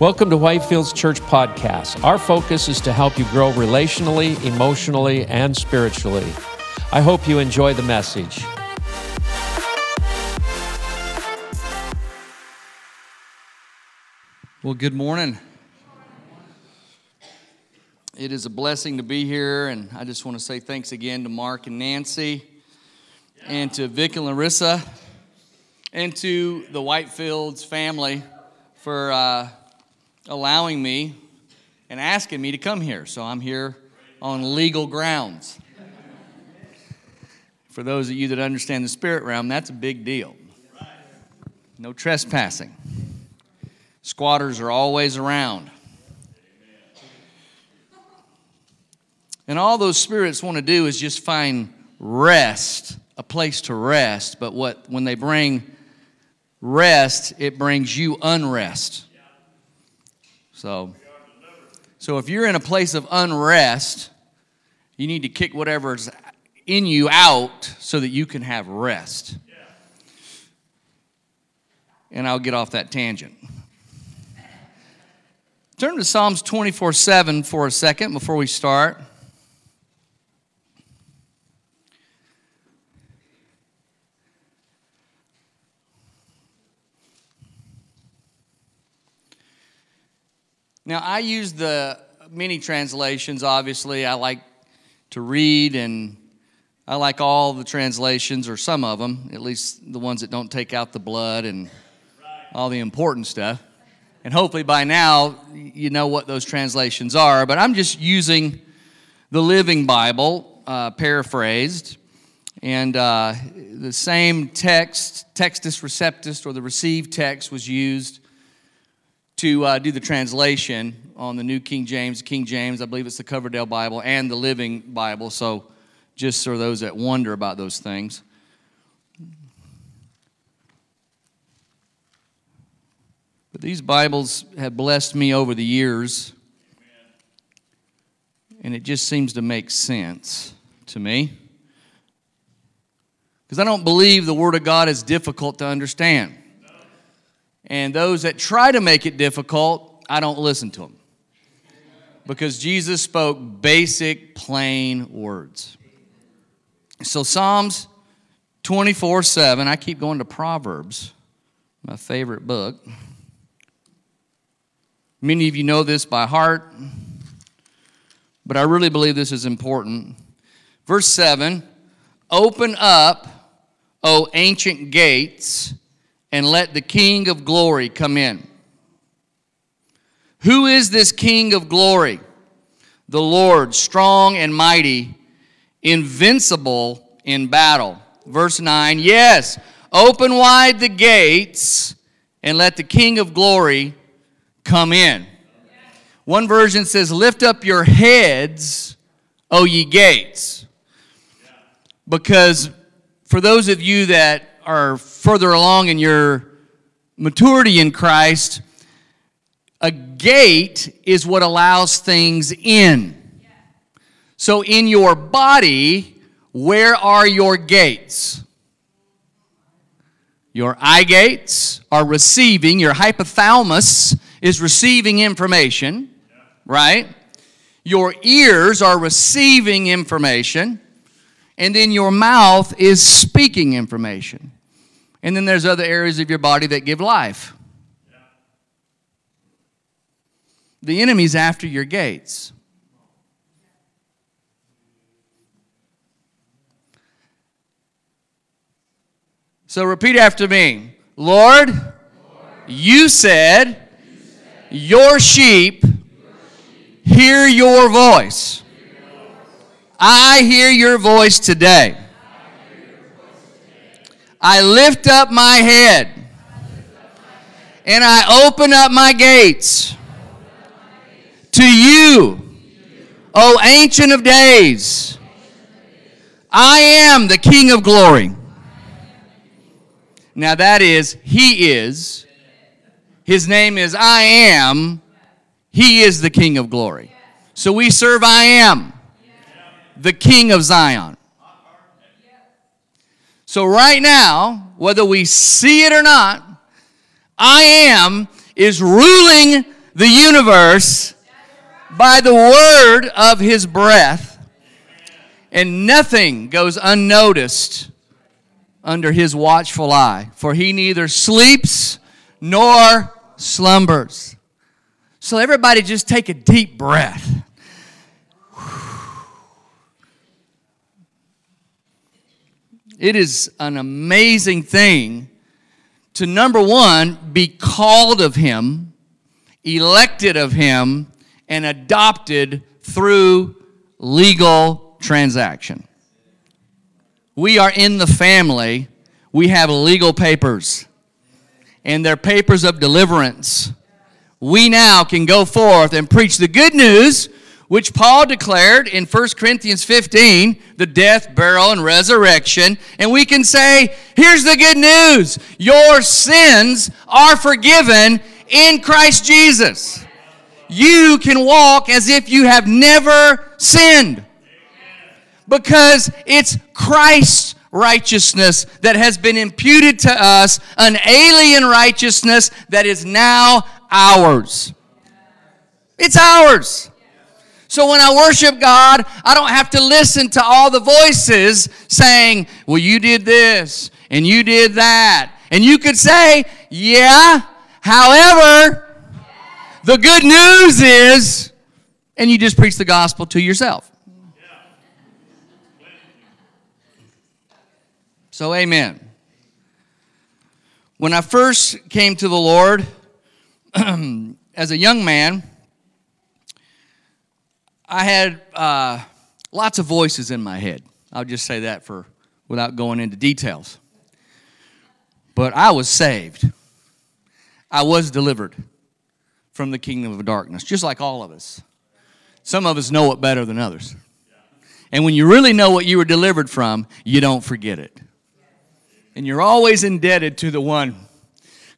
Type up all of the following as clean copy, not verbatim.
Welcome to Whitefields Church Podcast. Our focus is to help you grow relationally, emotionally, and spiritually. I hope you enjoy the message. Well, good morning. It is a blessing to be here, and I just want to say thanks again to Mark and Nancy, and to Vic and Larissa, and to the Whitefields family for allowing me and asking me to come here. So I'm here on legal grounds. For those of you that understand the spirit realm, that's a big deal. No trespassing. Squatters are always around. And all those spirits want to do is just find rest, a place to rest. But when they bring rest, it brings you unrest. So if you're in a place of unrest, you need to kick whatever's in you out so that you can have rest. And I'll get off that tangent. Turn to Psalms 24:7 for a second before we start. Now, I use the many translations, obviously. I like to read, and I like all the translations, or some of them, at least the ones that don't take out the blood and all the important stuff. And hopefully by now, you know what those translations are. But I'm just using the Living Bible, paraphrased, and the same text, Textus Receptus, or the received text, was used to do the translation on the New King James, I believe it's the Coverdale Bible, and the Living Bible, so just for those that wonder about those things. But these Bibles have blessed me over the years, and it just seems to make sense to me, because I don't believe the Word of God is difficult to understand. And those that try to make it difficult, I don't listen to them. Because Jesus spoke basic, plain words. So Psalms 24:7, I keep going to Proverbs, my favorite book. Many of you know this by heart, but I really believe this is important. Verse 7, "Open up, O ancient gates, and let the King of glory come in." Who is this King of glory? The Lord, strong and mighty, invincible in battle. Verse 9, "Yes, open wide the gates, and let the King of glory come in." One version says, "Lift up your heads, O ye gates." Because for those of you that are further along in your maturity in Christ, a gate is what allows things in. So in your body, where are your gates? Your eye gates are receiving, your hypothalamus is receiving information, right? Your ears are receiving information, and then your mouth is speaking information. And then there's other areas of your body that give life. Yeah. The enemy's after your gates. So repeat after me. Lord, you said your sheep hear your voice. I hear your voice today. I lift up my head, and I open up my gates to you, O Ancient of Days. I am the King of Glory. Now that is, He is. His name is I Am. He is the King of Glory. So we serve I Am, the King of Zion. So right now, whether we see it or not, I Am is ruling the universe by the word of his breath, and nothing goes unnoticed under his watchful eye, for he neither sleeps nor slumbers. So everybody just take a deep breath. It is an amazing thing to, number one, be called of him, elected of him, and adopted through legal transaction. We are in the family. We have legal papers, and they're papers of deliverance. We now can go forth and preach the good news, which Paul declared in 1 Corinthians 15, the death, burial, and resurrection. And we can say, here's the good news. Your sins are forgiven in Christ Jesus. You can walk as if you have never sinned, because it's Christ's righteousness that has been imputed to us, an alien righteousness that is now ours. It's ours. So when I worship God, I don't have to listen to all the voices saying, well, you did this, and you did that. And you could say, yeah, however, the good news is, and you just preach the gospel to yourself. So, amen. When I first came to the Lord as a young man, I had lots of voices in my head. I'll just say that without going into details. But I was saved. I was delivered from the kingdom of darkness, just like all of us. Some of us know it better than others. And when you really know what you were delivered from, you don't forget it. And you're always indebted to the one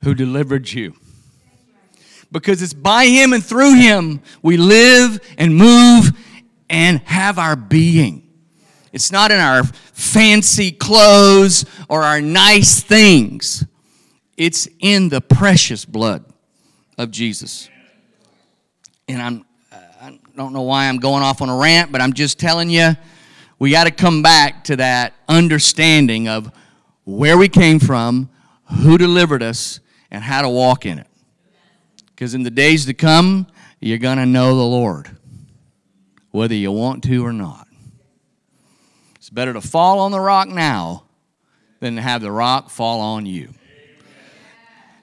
who delivered you, because it's by him and through him we live and move and have our being. It's not in our fancy clothes or our nice things. It's in the precious blood of Jesus. And I don't know why I'm going off on a rant, but I'm just telling you, we got to come back to that understanding of where we came from, who delivered us, and how to walk in it. Because in the days to come, you're going to know the Lord, whether you want to or not. It's better to fall on the rock now than to have the rock fall on you.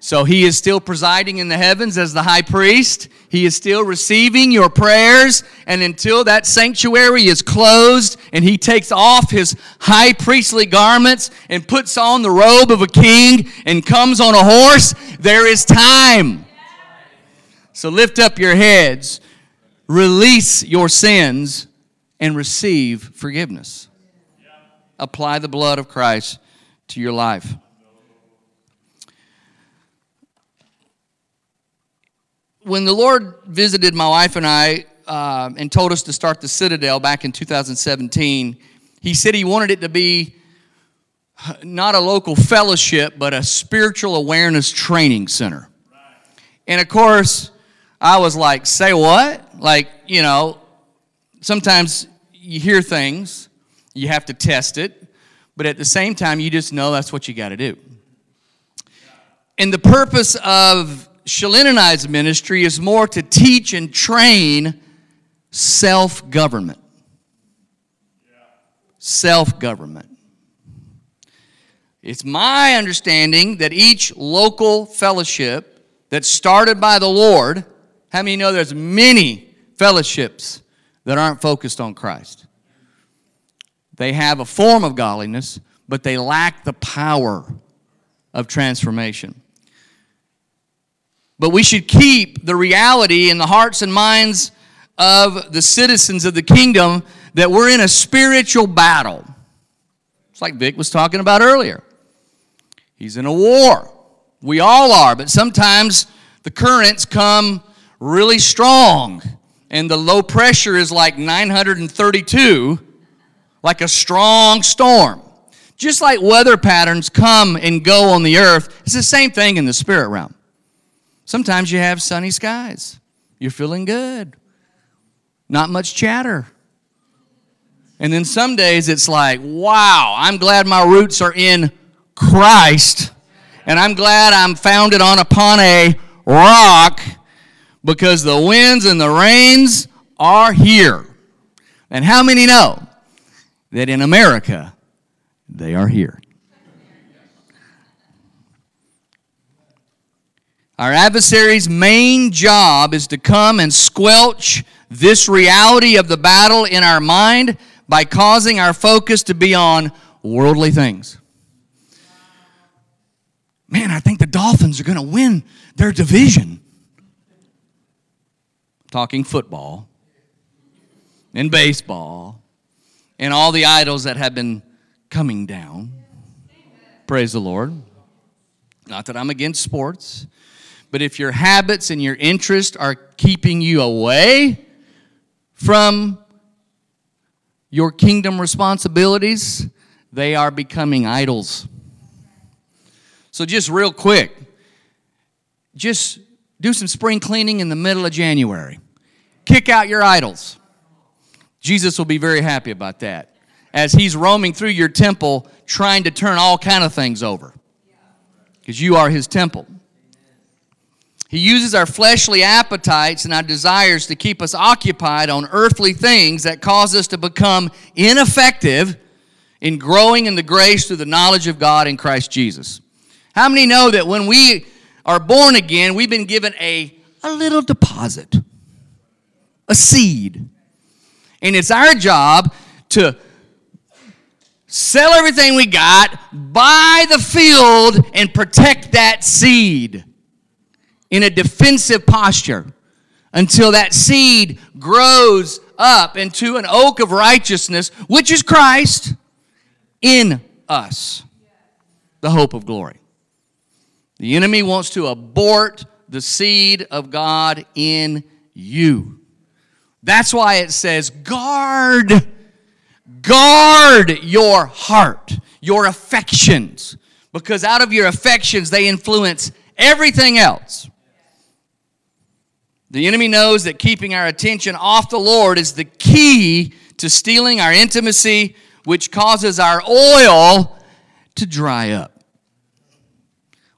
So he is still presiding in the heavens as the high priest. He is still receiving your prayers. And until that sanctuary is closed and he takes off his high priestly garments and puts on the robe of a king and comes on a horse, there is time. So lift up your heads, release your sins, and receive forgiveness. Apply the blood of Christ to your life. When the Lord visited my wife and I and told us to start the Citadel back in 2017, he said he wanted it to be not a local fellowship, but a spiritual awareness training center. And of course, I was like, say what? Like, you know, sometimes you hear things, you have to test it, but at the same time, you just know that's what you got to do. And the purpose of Shalini and I's ministry is more to teach and train self-government. Self-government. It's my understanding that each local fellowship that's started by the Lord... How many know there's many fellowships that aren't focused on Christ? They have a form of godliness, but they lack the power of transformation. But we should keep the reality in the hearts and minds of the citizens of the kingdom that we're in a spiritual battle. It's like Vic was talking about earlier. He's in a war. We all are, but sometimes the currents come really strong, and the low pressure is like 932, like a strong storm. Just like weather patterns come and go on the earth, it's the same thing in the spirit realm. Sometimes you have sunny skies. You're feeling good. Not much chatter. And then some days it's like, wow, I'm glad my roots are in Christ. And I'm glad I'm founded upon a rock, because the winds and the rains are here. And how many know that in America, they are here? Our adversary's main job is to come and squelch this reality of the battle in our mind by causing our focus to be on worldly things. Man, I think the Dolphins are going to win their division. Talking football and baseball and all the idols that have been coming down. Praise the Lord. Not that I'm against sports, but if your habits and your interests are keeping you away from your kingdom responsibilities, they are becoming idols. So just real quick, just do some spring cleaning in the middle of January. Kick out your idols. Jesus will be very happy about that, as he's roaming through your temple trying to turn all kind of things over, because you are his temple. He uses our fleshly appetites and our desires to keep us occupied on earthly things that cause us to become ineffective in growing in the grace through the knowledge of God in Christ Jesus. How many know that when we are born again, we've been given a little deposit, a seed? And it's our job to sell everything we got, buy the field, and protect that seed in a defensive posture until that seed grows up into an oak of righteousness, which is Christ in us, the hope of glory. The enemy wants to abort the seed of God in you. That's why it says, guard your heart, your affections, because out of your affections they influence everything else. The enemy knows that keeping our attention off the Lord is the key to stealing our intimacy, which causes our oil to dry up.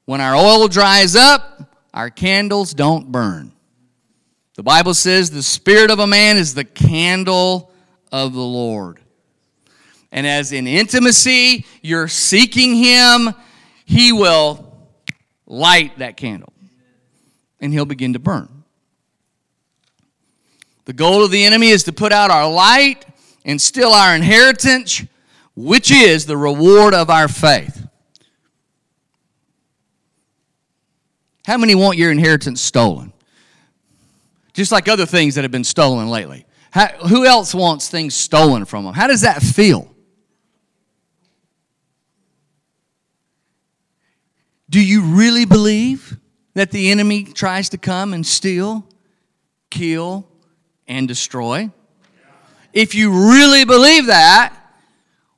When our oil dries up, our candles don't burn. The Bible says the spirit of a man is the candle of the Lord. And as in intimacy, you're seeking him, he will light that candle, and he'll begin to burn. The goal of the enemy is to put out our light and steal our inheritance, which is the reward of our faith. How many want your inheritance stolen? Just like other things that have been stolen lately. Who else wants things stolen from them? How does that feel? Do you really believe that the enemy tries to come and steal, kill, and destroy? If you really believe that,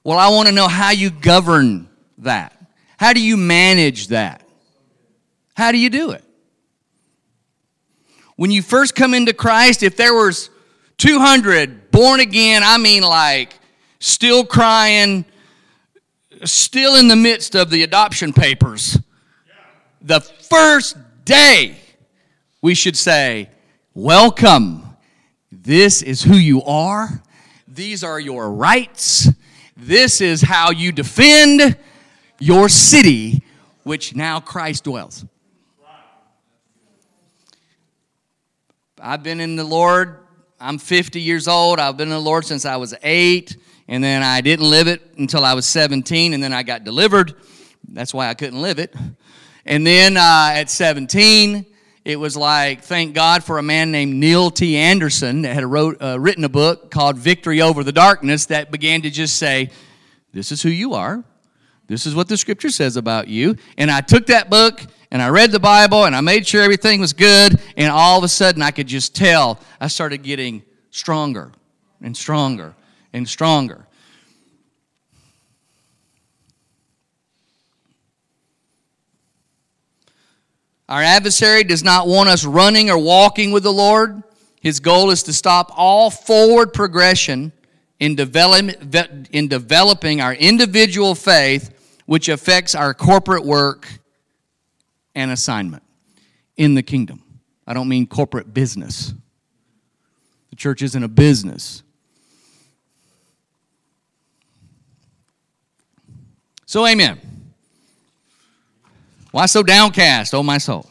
well, I want to know how you govern that. How do you manage that? How do you do it? When you first come into Christ, if there was 200 born again, I mean like still crying, still in the midst of the adoption papers, the first day we should say, welcome. This is who you are. These are your rights. This is how you defend your city, which now Christ dwells. I've been in the Lord, I'm 50 years old, I've been in the Lord since I was 8, and then I didn't live it until I was 17, and then I got delivered. That's why I couldn't live it. And then at 17, it was like, thank God for a man named Neil T. Anderson that had written a book called Victory Over the Darkness that began to just say, this is who you are, this is what the Scripture says about you. And I took that book, and I read the Bible, and I made sure everything was good, and all of a sudden I could just tell I started getting stronger and stronger and stronger. Our adversary does not want us running or walking with the Lord. His goal is to stop all forward progression in developing our individual faith, which affects our corporate work and assignment in the kingdom. I don't mean corporate business. The church isn't a business. So, amen. Why so downcast, oh my soul?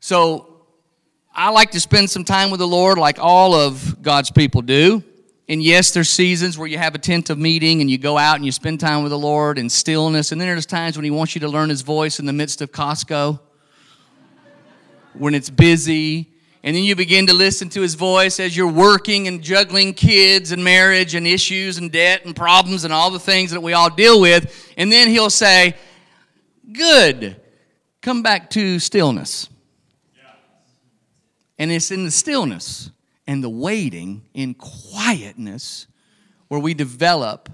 So, I like to spend some time with the Lord like all of God's people do. And yes, there's seasons where you have a tent of meeting and you go out and you spend time with the Lord in stillness. And then there's times when he wants you to learn his voice in the midst of Costco, when it's busy. And then you begin to listen to his voice as you're working and juggling kids and marriage and issues and debt and problems and all the things that we all deal with. And then he'll say, good, come back to stillness. Yeah. And it's in the stillness and the waiting in quietness where we develop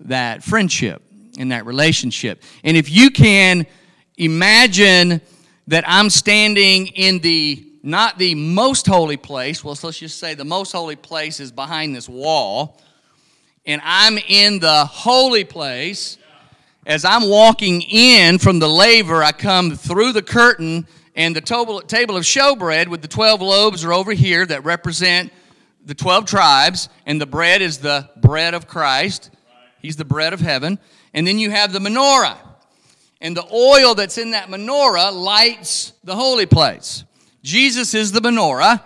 that friendship and that relationship. And if you can imagine that I'm standing in not the most holy place, well, so let's just say the most holy place is behind this wall, and I'm in the holy place. As I'm walking in from the laver, I come through the curtain. And the table of showbread with the 12 loaves are over here that represent the 12 tribes. And the bread is the bread of Christ. He's the bread of heaven. And then you have the menorah. And the oil that's in that menorah lights the holy place. Jesus is the menorah.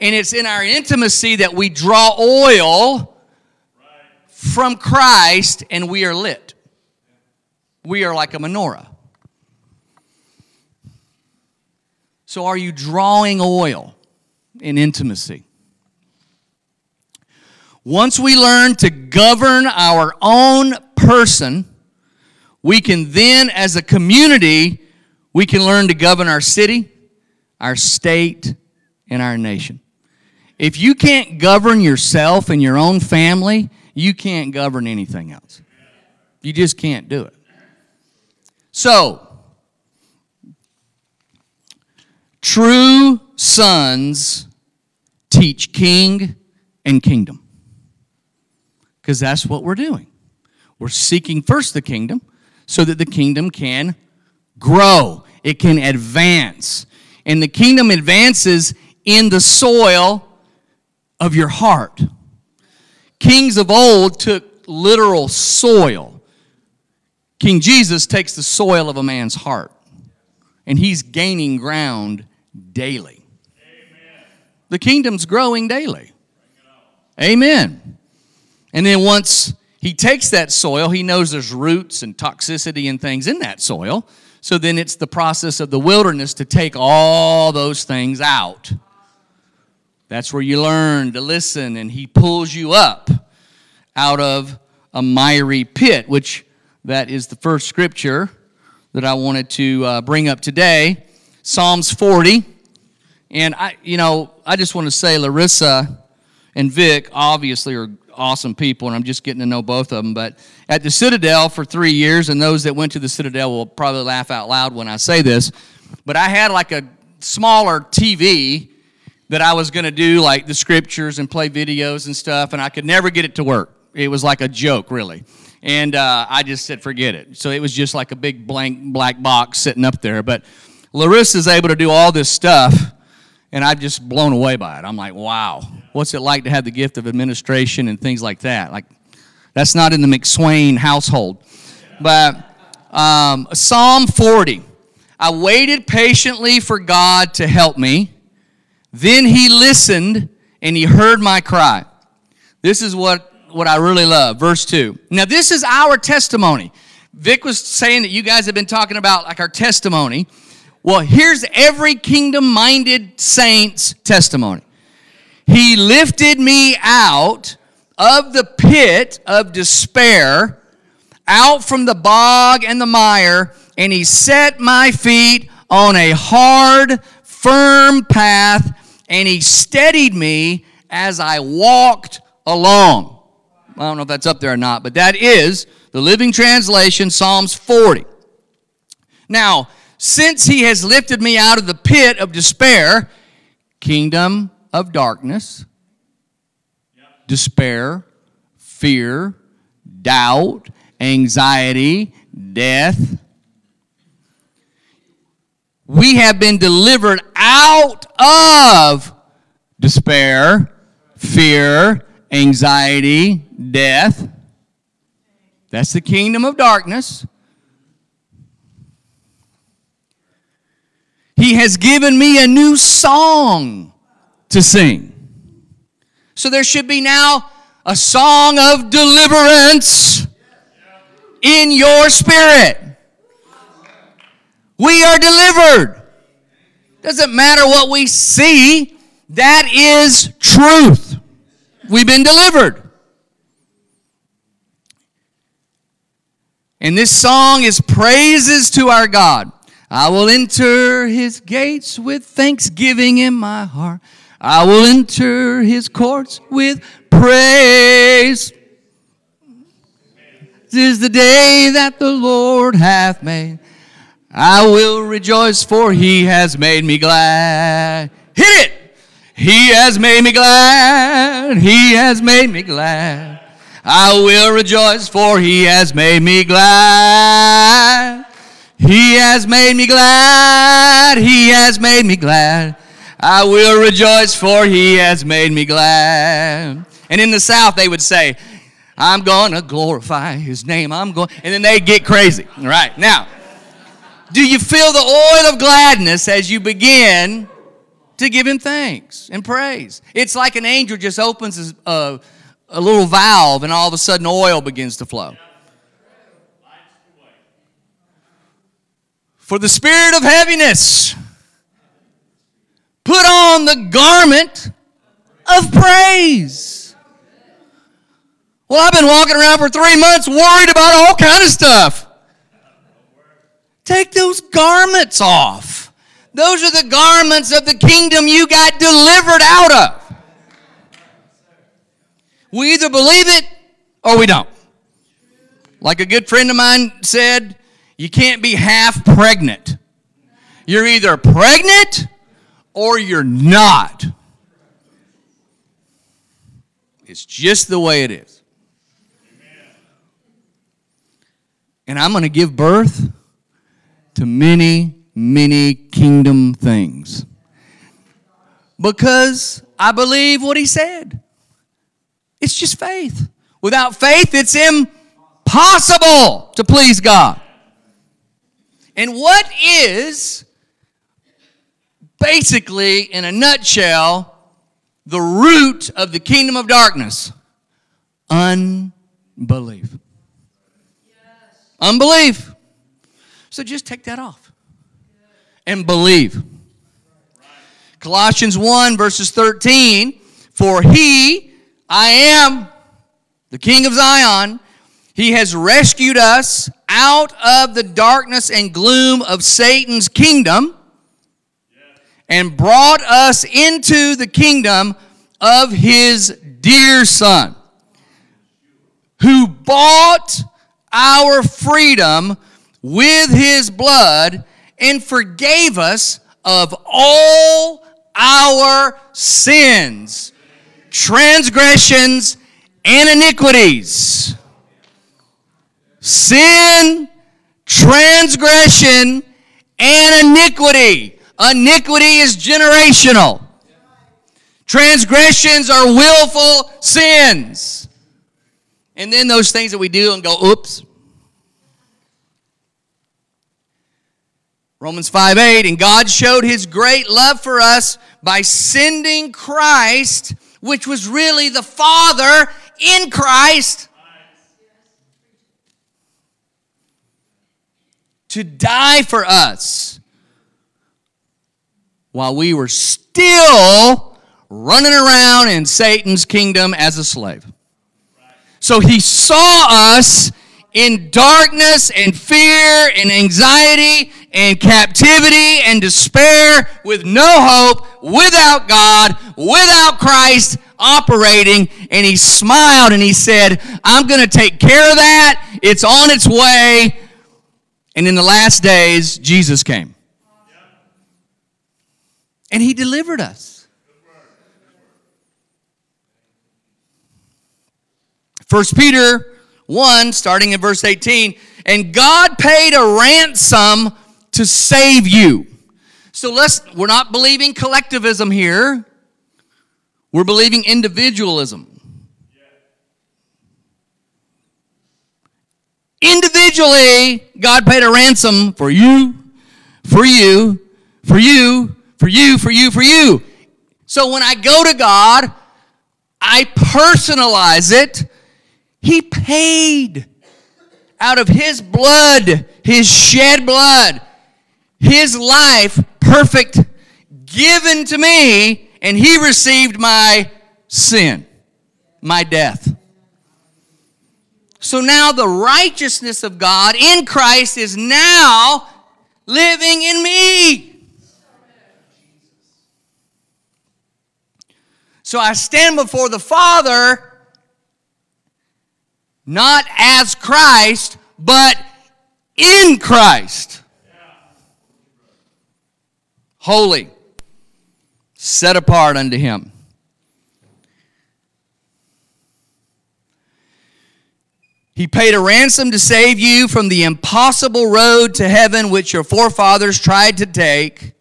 And it's in our intimacy that we draw oil from Christ and we are lit. We are like a menorah. So are you drawing oil in intimacy? Once we learn to govern our own person, we can then, as a community, we can learn to govern our city, our state, and our nation. If you can't govern yourself and your own family, you can't govern anything else. You just can't do it. So, true sons teach king and kingdom. Because that's what we're doing. We're seeking first the kingdom so that the kingdom can grow. It can advance. And the kingdom advances in the soil of your heart. Kings of old took literal soil. King Jesus takes the soil of a man's heart. And he's gaining ground daily. Amen. The kingdom's growing daily. Amen. And then once he takes that soil, he knows there's roots and toxicity and things in that soil. So then it's the process of the wilderness to take all those things out. That's where you learn to listen, and he pulls you up out of a miry pit, which that is the first scripture that I wanted to bring up today. Psalms 40, and I just want to say Larissa and Vic obviously are awesome people, and I'm just getting to know both of them, but at the Citadel for 3 years, and those that went to the Citadel will probably laugh out loud when I say this, but I had like a smaller TV that I was going to do like the scriptures and play videos and stuff, and I could never get it to work. It was like a joke, really. And I just said, forget it. So it was just like a big blank black box sitting up there, but Larissa's able to do all this stuff, and I'm just blown away by it. I'm like, wow, what's it like to have the gift of administration and things like that? Like, that's not in the McSwain household. But Psalm 40, I waited patiently for God to help me. Then he listened, and he heard my cry. This is what I really love, verse 2. Now, this is our testimony. Vic was saying that you guys have been talking about like our testimony. Well, here's every kingdom-minded saint's testimony. He lifted me out of the pit of despair, out from the bog and the mire, and he set my feet on a hard, firm path, and he steadied me as I walked along. I don't know if that's up there or not, but that is the Living Translation, Psalms 40. Now, since he has lifted me out of the pit of despair, kingdom of darkness, despair, fear, doubt, anxiety, death. We have been delivered out of despair, fear, anxiety, death. That's the kingdom of darkness. He has given me a new song to sing. So there should be now a song of deliverance in your spirit. We are delivered. Doesn't matter what we see. That is truth. We've been delivered. And this song is praises to our God. I will enter his gates with thanksgiving in my heart. I will enter his courts with praise. This is the day that the Lord hath made. I will rejoice, for he has made me glad. Hit it! He has made me glad. He has made me glad. I will rejoice, for he has made me glad. He has made me glad. He has made me glad. I will rejoice, for he has made me glad. And in the South, they would say, I'm going to glorify his name. And then they get crazy. All right. Now, do you feel the oil of gladness as you begin to give him thanks and praise? It's like an angel just opens a little valve, and all of a sudden oil begins to flow. For the spirit of heaviness, put on the garment of praise. Well, I've been walking around for 3 months worried about all kind of stuff. Take those garments off. Those are the garments of the kingdom you got delivered out of. We either believe it or we don't. Like a good friend of mine said, you can't be half pregnant. You're either pregnant or you're not. It's just the way it is. Amen. And I'm going to give birth to many, many kingdom things. Because I believe what he said. It's just faith. Without faith, it's impossible to please God. And what is, basically, in a nutshell, the root of the kingdom of darkness? Unbelief. Yes. Unbelief. So just take that off and believe. Colossians 1 verses 13, for he, I am, the King of Zion, he has rescued us out of the darkness and gloom of Satan's kingdom, and brought us into the kingdom of his dear Son, who bought our freedom with his blood and forgave us of all our sins, transgressions, and iniquities. Sin, transgression, and iniquity. Iniquity is generational. Transgressions are willful sins. And then those things that we do and go, oops. Romans 5:8, and God showed his great love for us by sending Christ, which was really the Father in Christ, to die for us, while we were still running around in Satan's kingdom as a slave. So he saw us in darkness and fear and anxiety and captivity and despair with no hope, without God, without Christ operating, and he smiled and he said, I'm going to take care of that. It's on its way. And in the last days, Jesus came. And He delivered us. 1 Peter 1, starting in verse 18, and God paid a ransom to save you. So we're not believing collectivism here. We're believing individualism. Yeah. Individually, God paid a ransom for you, for you, for you, for you, for you, for you. So when I go to God, I personalize it. He paid out of His blood, His shed blood, His life perfect, given to me, and He received my sin, my death. So now the righteousness of God in Christ is now living in me. So I stand before the Father not as Christ, but in Christ. Holy, set apart unto Him. He paid a ransom to save you from the impossible road to heaven which your forefathers tried to take.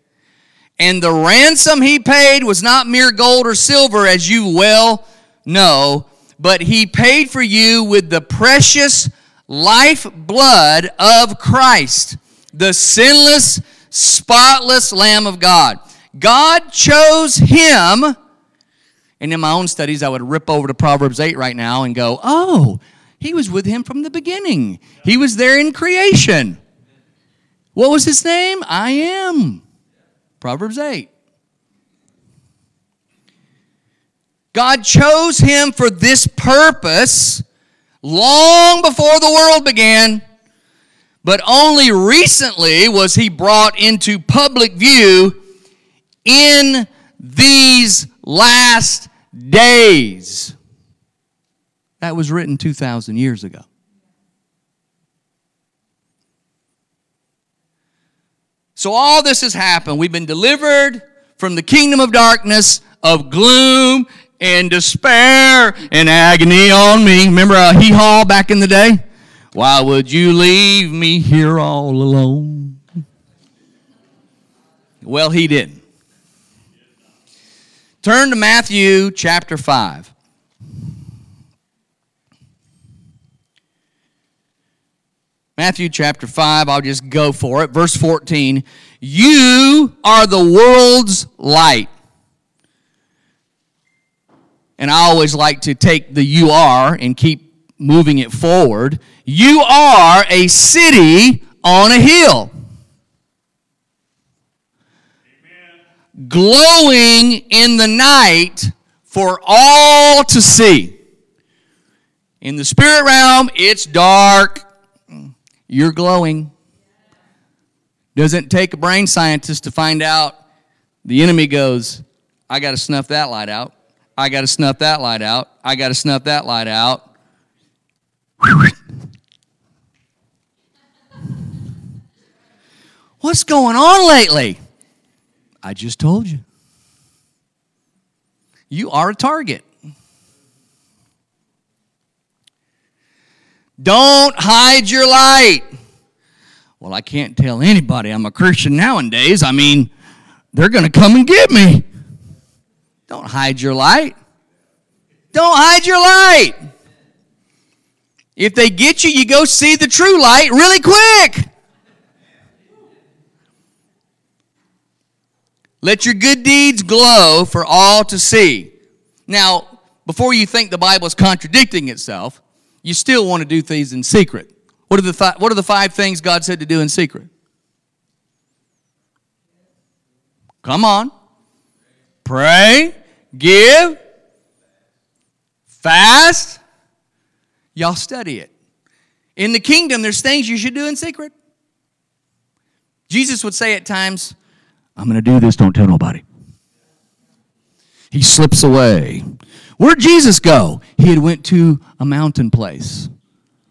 And the ransom He paid was not mere gold or silver, as you well know, but He paid for you with the precious life blood of Christ, the sinless, spotless Lamb of God. God chose Him, and in my own studies, I would rip over to Proverbs 8 right now and go, oh, He was with Him from the beginning. He was there in creation. What was His name? I Am. Proverbs 8. God chose Him for this purpose long before the world began, but only recently was He brought into public view in these last days. That was written 2,000 years ago. So all this has happened. We've been delivered from the kingdom of darkness, of gloom, and despair and agony on me. Remember hee-haw back in the day? Why would you leave me here all alone? Well, He didn't. Turn to Matthew chapter 5. Matthew chapter 5, I'll just go for it. Verse 14, you are the world's light. And I always like to take the you are and keep moving it forward. You are a city on a hill. Amen. Glowing in the night for all to see. In the spirit realm, it's dark. You're glowing. Doesn't take a brain scientist to find out. The enemy goes, I got to snuff that light out. I got to snuff that light out. I got to snuff that light out. What's going on lately? I just told you. You are a target. Don't hide your light. Well, I can't tell anybody I'm a Christian nowadays. I mean, they're going to come and get me. Don't hide your light. Don't hide your light. If they get you, you go see the true light really quick. Let your good deeds glow for all to see. Now, before you think the Bible is contradicting itself, you still want to do things in secret. What are the five things God said to do in secret? Come on. Pray, give, fast. Y'all study it. In the kingdom, there's things you should do in secret. Jesus would say at times, I'm going to do this, don't tell nobody. He slips away. Where'd Jesus go? He had went to a mountain place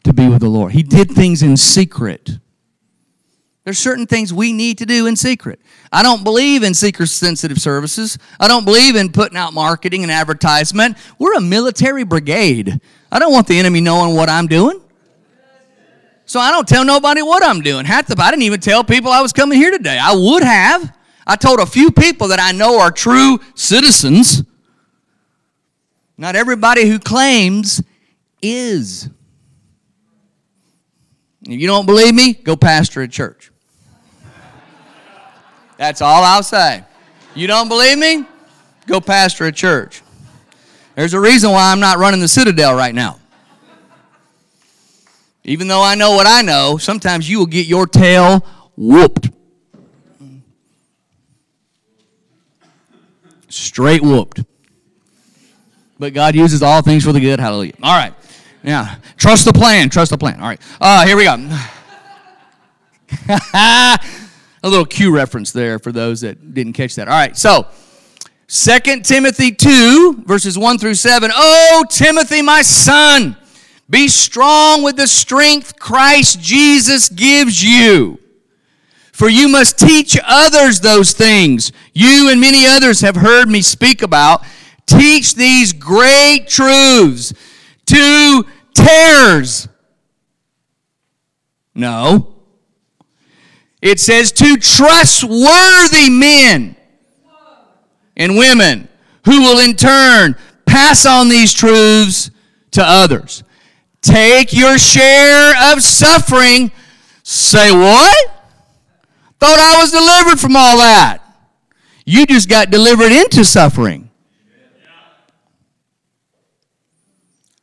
to be with the Lord. He did things in secret. There's certain things we need to do in secret. I don't believe in seeker-sensitive services. I don't believe in putting out marketing and advertisement. We're a military brigade. I don't want the enemy knowing what I'm doing. So I don't tell nobody what I'm doing. I didn't even tell people I was coming here today. I would have. I told a few people that I know are true citizens. Not everybody who claims is. If you don't believe me, go pastor a church. That's all I'll say. You don't believe me? Go pastor a church. There's a reason why I'm not running the Citadel right now. Even though I know what I know, sometimes you will get your tail whooped. Straight whooped. But God uses all things for the good. Hallelujah. All right. Yeah. Trust the plan. Trust the plan. All right. Here we go. A little Q reference there for those that didn't catch that. All right. So, 2 Timothy 2, verses 1 through 7. Oh, Timothy, my son, be strong with the strength Christ Jesus gives you. For you must teach others those things you and many others have heard me speak about. Teach these great truths to tares. No. It says to trustworthy men and women who will in turn pass on these truths to others. Take your share of suffering. Say what? Thought I was delivered from all that. You just got delivered into suffering.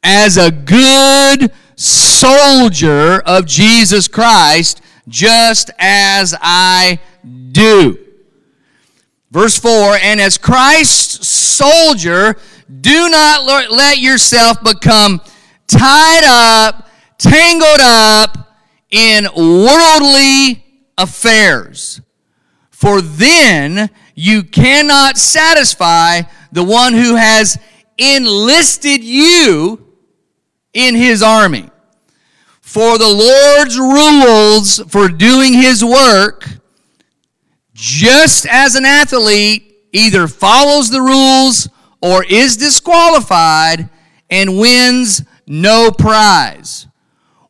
As a good soldier of Jesus Christ, just as I do. Verse 4, and as Christ's soldier, do not let yourself become tied up, tangled up in worldly affairs. For then you cannot satisfy the one who has enlisted you in his army. For the Lord's rules for doing his work, just as an athlete either follows the rules or is disqualified and wins no prize.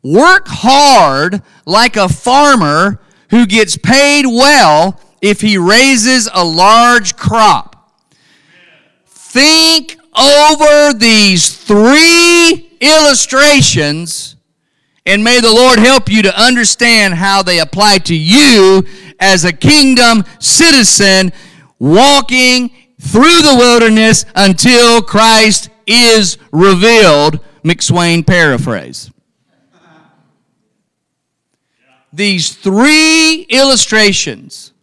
Work hard like a farmer who gets paid well if he raises a large crop. Think over these three illustrations, and may the Lord help you to understand how they apply to you as a kingdom citizen walking through the wilderness until Christ is revealed. McSwain paraphrase. These three illustrations,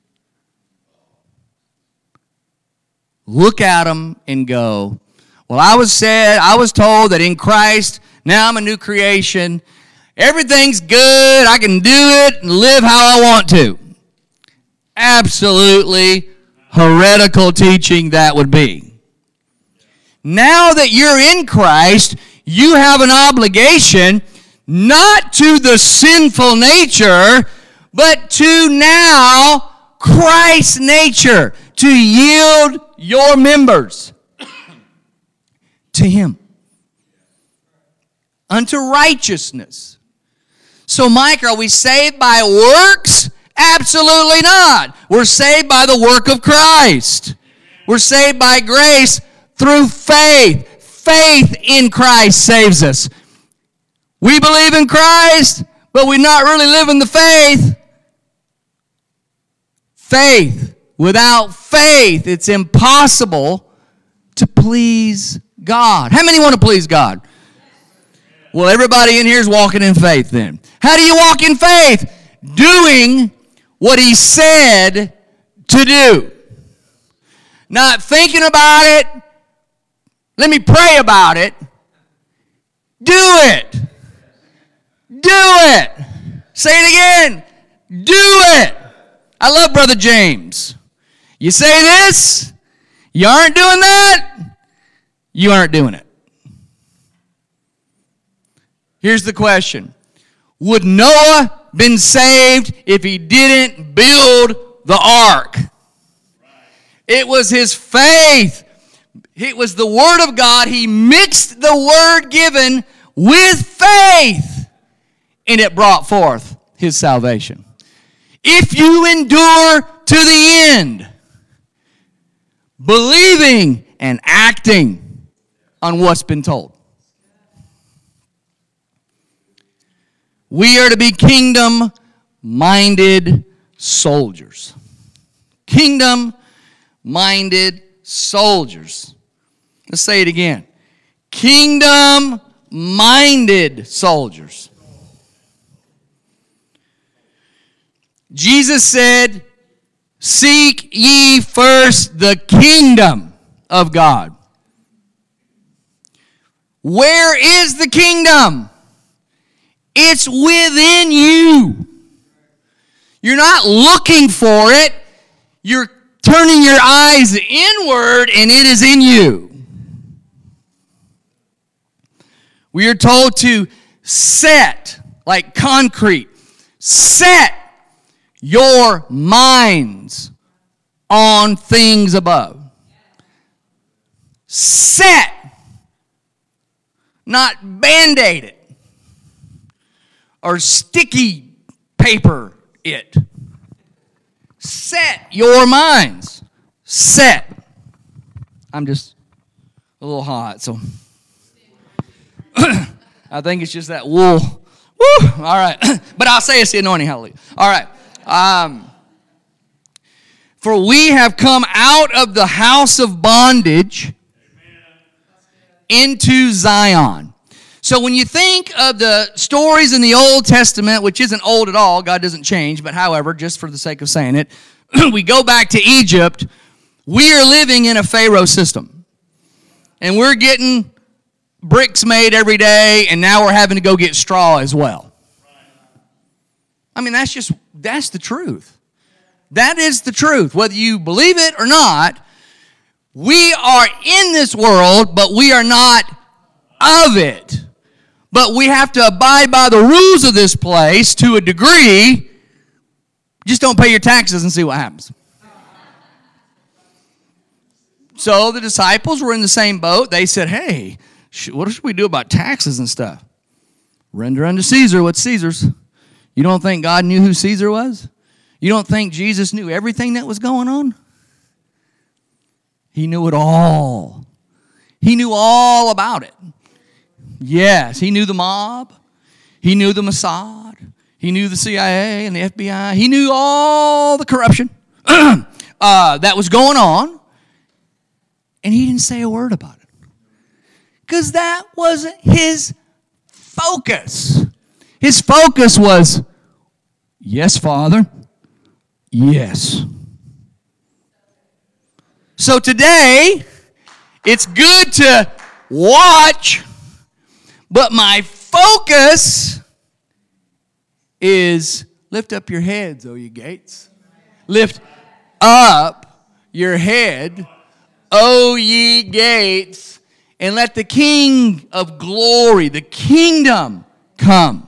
look at them and go, well, I was told that in Christ, now I'm a new creation. Everything's good. I can do it and live how I want to. Absolutely heretical teaching that would be. Now that you're in Christ, you have an obligation not to the sinful nature, but to now Christ's nature, to yield your members to Him, unto righteousness. So, Mike, are we saved by works? Absolutely not. We're saved by the work of Christ. We're saved by grace through faith. Faith in Christ saves us. We believe in Christ, but we're not really living the faith. Faith. Without faith, it's impossible to please God. How many want to please God? Well, everybody in here is walking in faith then. How do you walk in faith? Doing what He said to do. Not thinking about it. Let me pray about it. Do it. Do it. Say it again. Do it. I love Brother James. You say this, you aren't doing that, you aren't doing it. Here's the question. Would Noah been saved if he didn't build the ark. It was his faith. It was the Word of God. He mixed the Word given with faith, and it brought forth his salvation. If you endure to the end, believing and acting on what's been told. We are to be kingdom-minded soldiers. Kingdom-minded soldiers. Let's say it again. Kingdom-minded soldiers. Jesus said, "Seek ye first the kingdom of God." Where is the kingdom? It's within you. You're not looking for it. You're turning your eyes inward, and it is in you. We are told to set, like concrete, set your minds on things above. Set, not Band-Aid it or sticky paper it. Set your minds. Set. I'm just a little hot, so I think it's just that wool. Woo! All right. But I'll say it's the anointing. Hallelujah. All right. For we have come out of the house of bondage into Zion. So when you think of the stories in the Old Testament, which isn't old at all, God doesn't change, but however, just for the sake of saying it, we go back to Egypt, we are living in a Pharaoh system. And we're getting bricks made every day, and now we're having to go get straw as well. I mean, that's the truth. That is the truth. Whether you believe it or not, we are in this world, but we are not of it. But we have to abide by the rules of this place to a degree. Just don't pay your taxes and see what happens. So the disciples were in the same boat. They said, "Hey, what should we do about taxes and stuff?" "Render unto Caesar what's Caesar's." You don't think God knew who Caesar was? You don't think Jesus knew everything that was going on? He knew it all. He knew all about it. Yes, he knew the mob. He knew the Mossad. He knew the CIA and the FBI. He knew all the corruption that was going on. And he didn't say a word about it. Because that wasn't his focus. His focus was, "Yes, Father, yes." So today, it's good to watch, but my focus is lift up your heads, O ye gates. Lift up your head, O ye gates, and let the King of glory, the kingdom, come.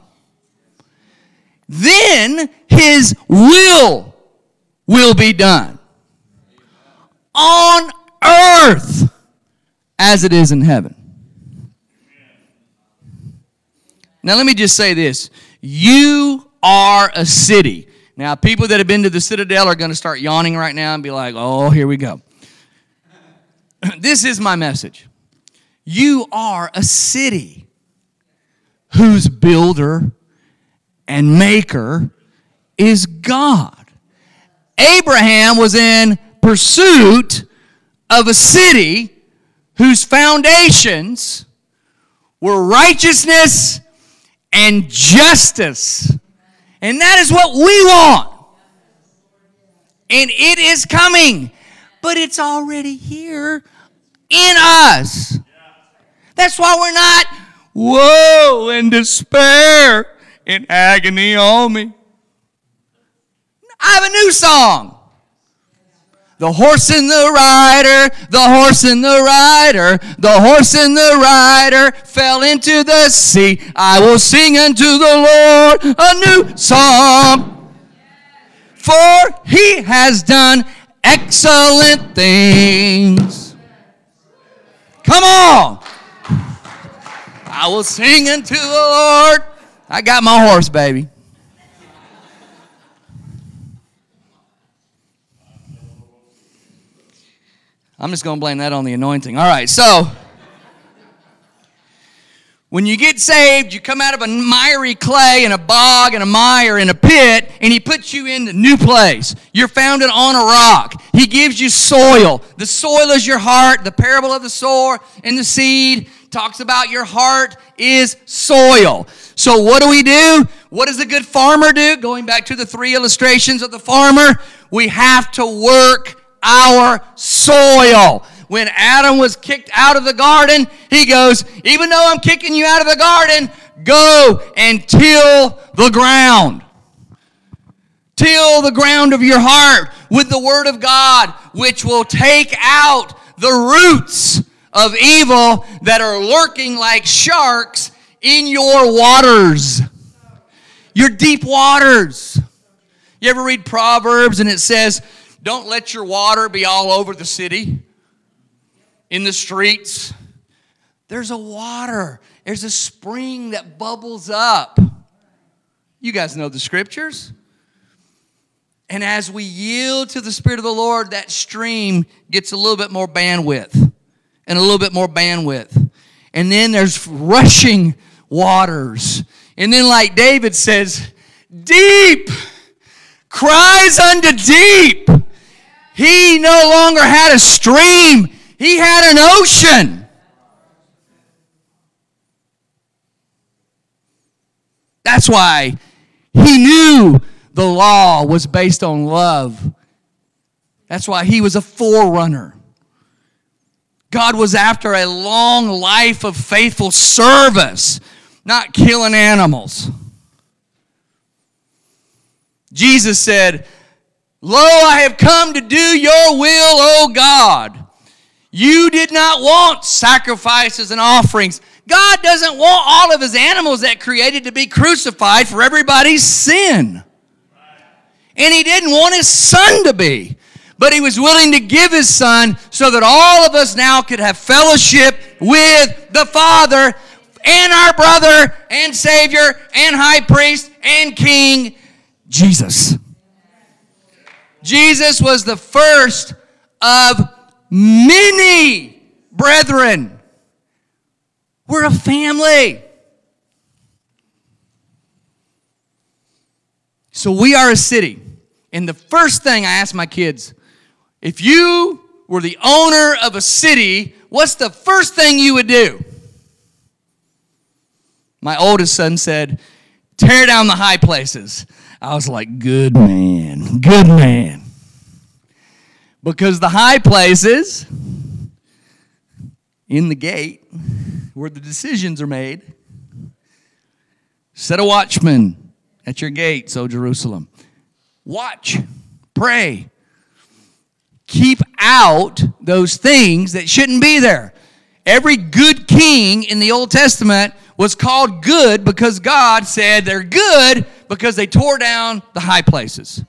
Then his will be done on earth as it is in heaven. Now let me just say this. You are a city. Now people that have been to the Citadel are going to start yawning right now and be like, "Oh, here we go." This is my message. You are a city whose builder and maker is God. Abraham was in pursuit of a city whose foundations were righteousness and justice. And that is what we want. And it is coming. But it's already here in us. That's why we're not woe and despair and agony on me. I have a new song. The horse and the rider, the horse and the rider, the horse and the rider fell into the sea. I will sing unto the Lord a new song. For he has done excellent things. Come on. I will sing unto the Lord. I got my horse, baby. I'm just going to blame that on the anointing. All right, so when you get saved, you come out of a miry clay and a bog and a mire and a pit, and he puts you in a new place. You're founded on a rock. He gives you soil. The soil is your heart. The parable of the sower and the seed talks about your heart is soil. So what do we do? What does the good farmer do? Going back to the three illustrations of the farmer, we have to work our soil. When Adam was kicked out of the garden, he goes, even though I'm kicking you out of the garden, go and till the ground. Till the ground of your heart with the word of God, which will take out the roots of evil that are lurking like sharks in your waters, your deep waters. You ever read Proverbs and it says, don't let your water be all over the city, in the streets. There's a water. There's a spring that bubbles up. You guys know the scriptures. And as we yield to the Spirit of the Lord, that stream gets a little bit more bandwidth and a little bit more bandwidth. And then there's rushing waters. And then like David says, deep cries unto deep. He no longer had a stream. He had an ocean. That's why he knew the law was based on love. That's why he was a forerunner. God was after a long life of faithful service, not killing animals. Jesus said, lo, I have come to do your will, O God. You did not want sacrifices and offerings. God doesn't want all of his animals that created to be crucified for everybody's sin. And he didn't want his son to be. But he was willing to give his son so that all of us now could have fellowship with the Father and our brother and Savior and high priest and king, Jesus. Jesus was the first of many brethren. We're a family. So we are a city. And the first thing I ask my kids, if you were the owner of a city, what's the first thing you would do? My oldest son said, tear down the high places. I was like, good man, good man. Because the high places in the gate where the decisions are made, set a watchman at your gates, O Jerusalem. Watch, pray. Keep out those things that shouldn't be there. Every good king in the Old Testament was called good because God said they're good because they tore down the high places.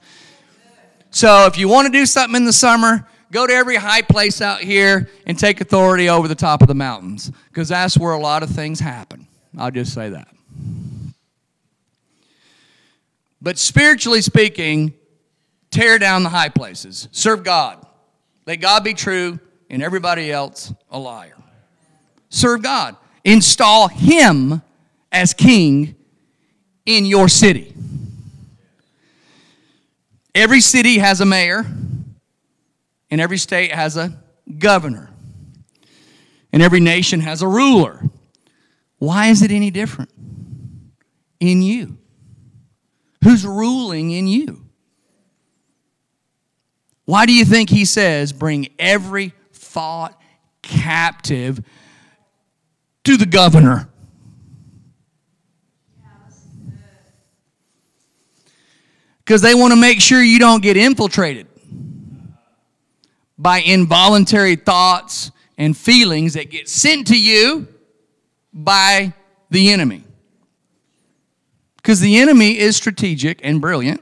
So if you want to do something in the summer, go to every high place out here and take authority over the top of the mountains, because that's where a lot of things happen. I'll just say that. But spiritually speaking, tear down the high places. Serve God. Let God be true and everybody else a liar. Serve God. Install him as king in your city. Every city has a mayor, and every state has a governor, and every nation has a ruler. Why is it any different in you? Who's ruling in you? Why do you think he says, bring every thought captive to the governor? Because they want to make sure you don't get infiltrated. by involuntary thoughts and feelings that get sent to you by the enemy. Because the enemy is strategic and brilliant.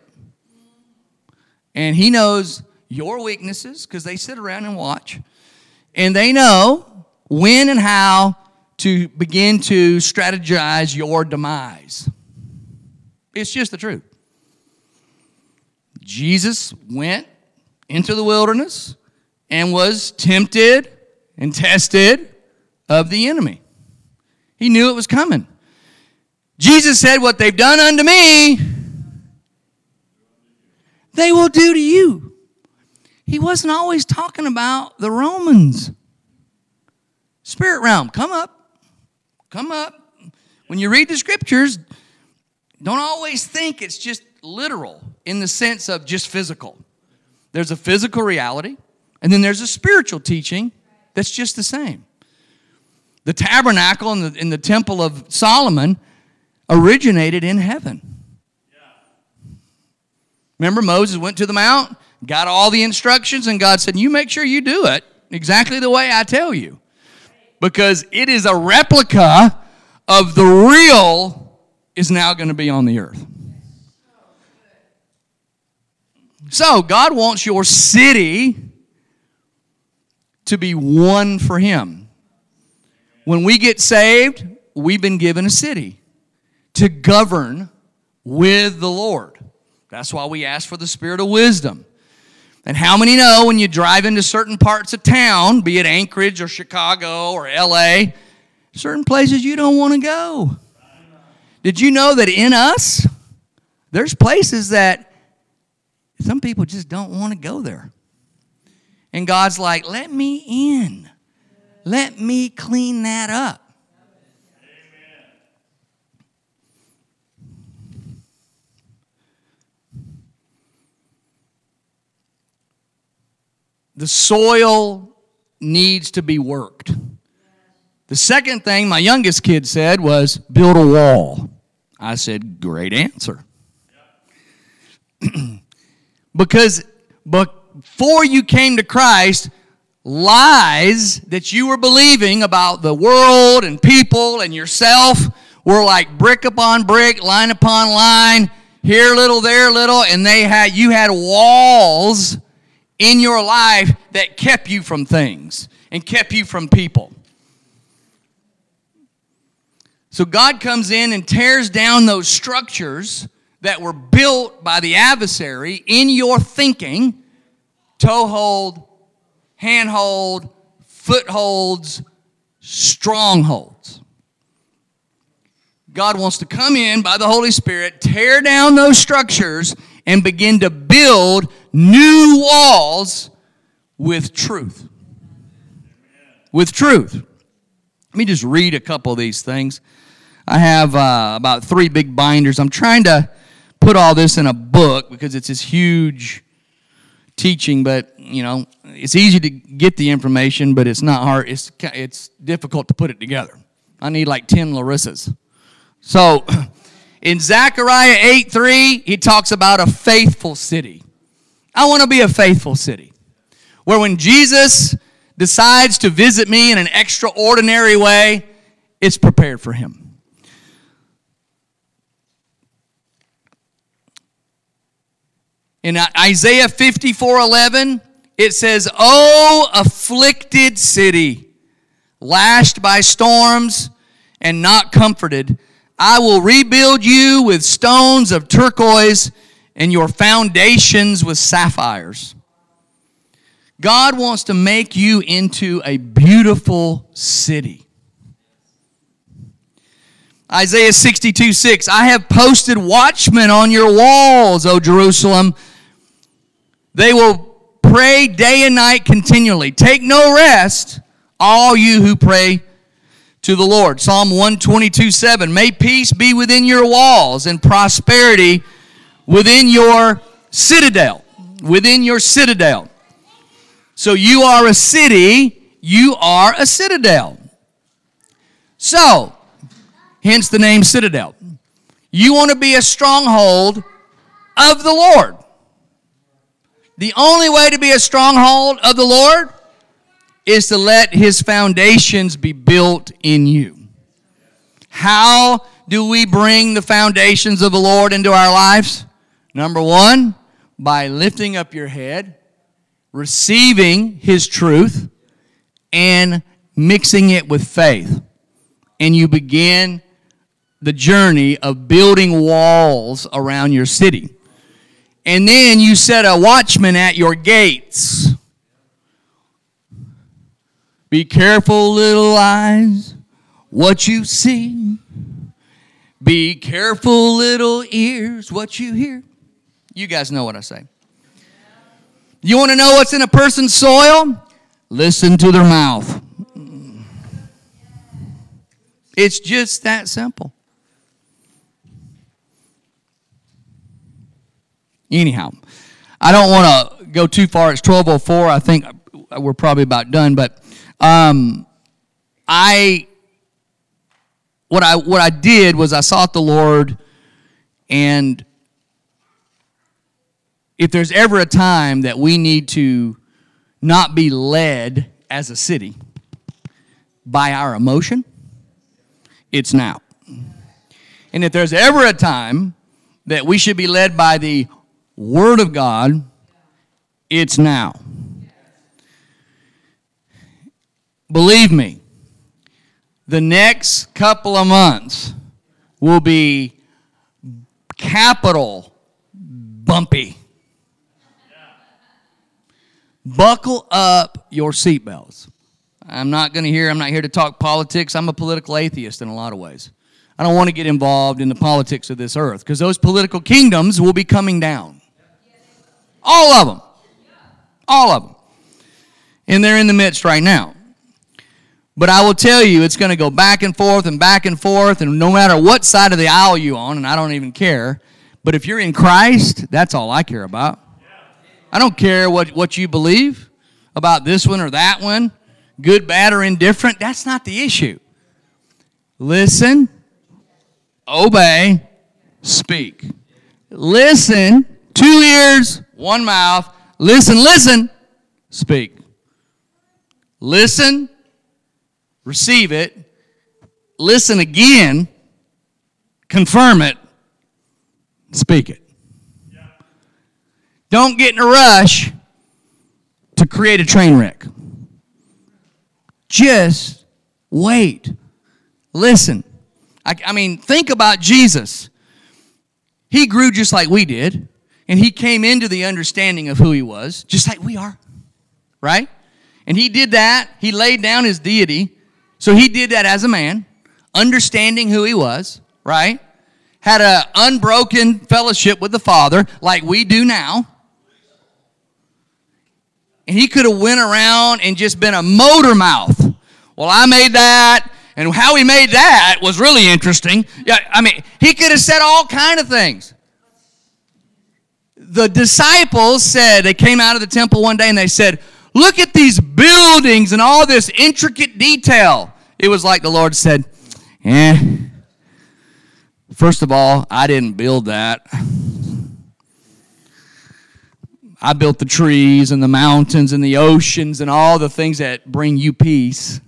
And he knows your weaknesses because they sit around and watch. And they know when and how to begin to strategize your demise. It's just the truth. Jesus went into the wilderness and was tempted and tested of the enemy. He knew it was coming. Jesus said, what they've done unto me, they will do to you. He wasn't always talking about the Romans. Spirit realm, come up. Come up. When you read the scriptures, don't always think it's just literal in the sense of just physical. There's a physical reality, and then there's a spiritual teaching that's just the same. The tabernacle and the temple of Solomon originated in heaven. Yeah. Remember, Moses went to the mount, got all the instructions, and God said, you make sure you do it exactly the way I tell you. Because it is a replica of the real is now going to be on the earth. So, God wants your city to be one for Him. When we get saved, we've been given a city to govern with the Lord. That's why we ask for the spirit of wisdom. And how many know when you drive into certain parts of town, be it Anchorage or Chicago or L.A., certain places you don't want to go? Did you know that in us, there's places that some people just don't want to go there? And God's like, let me in. Let me clean that up. The soil needs to be worked. The second thing my youngest kid said was, build a wall. I said, great answer. Yeah. Because before you came to Christ, lies that you were believing about the world and people and yourself were like brick upon brick, line upon line, here little, there little, and you had walls in your life that kept you from things and kept you from people. So God comes in and tears down those structures that were built by the adversary in your thinking, toehold, handhold, footholds, strongholds. God wants to come in by the Holy Spirit, tear down those structures, and begin to build new walls with truth. With truth. Let me just read a couple of these things. I have about 3 big binders. I'm trying to put all this in a book because it's this huge teaching, but, you know, it's easy to get the information, but it's not hard. It's difficult to put it together. I need like 10 Larissas. So, in Zechariah 8:3, he talks about a faithful city. I want to be a faithful city. Where when Jesus decides to visit me in an extraordinary way, it's prepared for him. In Isaiah 54:11, it says, O afflicted city, lashed by storms and not comforted, I will rebuild you with stones of turquoise and your foundations with sapphires. God wants to make you into a beautiful city. Isaiah 62:6, I have posted watchmen on your walls, O Jerusalem. They will pray day and night continually. Take no rest, all you who pray to the Lord. Psalm 122:7, may peace be within your walls and prosperity within your citadel. Within your citadel. So you are a city. You are a citadel. So, hence the name Citadel. You want to be a stronghold of the Lord. The only way to be a stronghold of the Lord is to let his foundations be built in you. How do we bring the foundations of the Lord into our lives? Number one, by lifting up your head, receiving his truth, and mixing it with faith. And you begin the journey of building walls around your city. And then you set a watchman at your gates. Be careful, little eyes, what you see. Be careful, little ears, what you hear. You guys know what I say. You want to know what's in a person's soil? Listen to their mouth. It's just that simple. Anyhow, I don't want to go too far. It's 12:04. I think we're probably about done. But what I did was I sought the Lord, and if there's ever a time that we need to not be led as a city by our emotion, it's now. And if there's ever a time that we should be led by the Word of God, it's now. Believe me, the next couple of months will be capital bumpy. Buckle up your seatbelts. I'm not here to talk politics. I'm a political atheist in a lot of ways. I don't want to get involved in the politics of this earth because those political kingdoms will be coming down. All of them. All of them. And they're in the midst right now. But I will tell you, it's going to go back and forth and back and forth, and no matter what side of the aisle you're on, and I don't even care, but if you're in Christ, that's all I care about. I don't care what you believe about this one or that one, good, bad, or indifferent. That's not the issue. Listen, obey, speak. Listen, 2 ears, 1 mouth. Listen, speak. Listen, receive it. Listen again, confirm it, speak it. Don't get in a rush to create a train wreck. Just wait. Listen. I mean, think about Jesus. He grew just like we did, and he came into the understanding of who he was, just like we are, right? And he did that. He laid down his deity, so he did that as a man, understanding who he was, right? Had an unbroken fellowship with the Father like we do now. And he could have went around and just been a motor mouth. Well, I made that, and how he made that was really interesting. Yeah, I mean, he could have said all kind of things. The disciples said, they came out of the temple one day and they said, look at these buildings and all this intricate detail. It was like the Lord said, first of all, I didn't build that. I built the trees and the mountains and the oceans and all the things that bring you peace.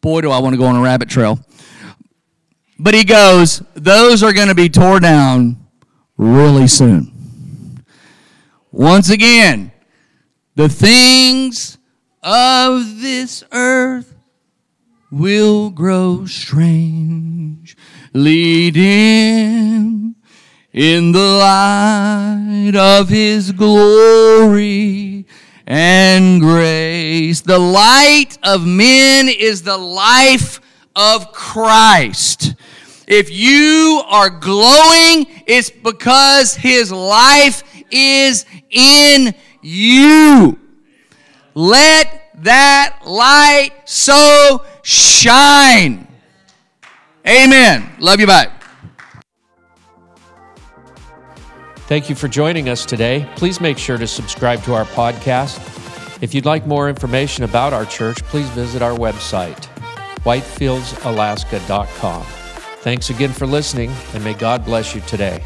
Boy, do I want to go on a rabbit trail. But he goes, those are going to be torn down really soon. Once again, the things of this earth will grow strange, leading in the light of his glory and grace. The light of men is the life of Christ. If you are glowing, it's because his life is in you. Let that light so shine. Amen. Love you, bye. Thank you for joining us today. Please make sure to subscribe to our podcast. If you'd like more information about our church, please visit our website, WhitefieldsAlaska.com. Thanks again for listening, and may God bless you today.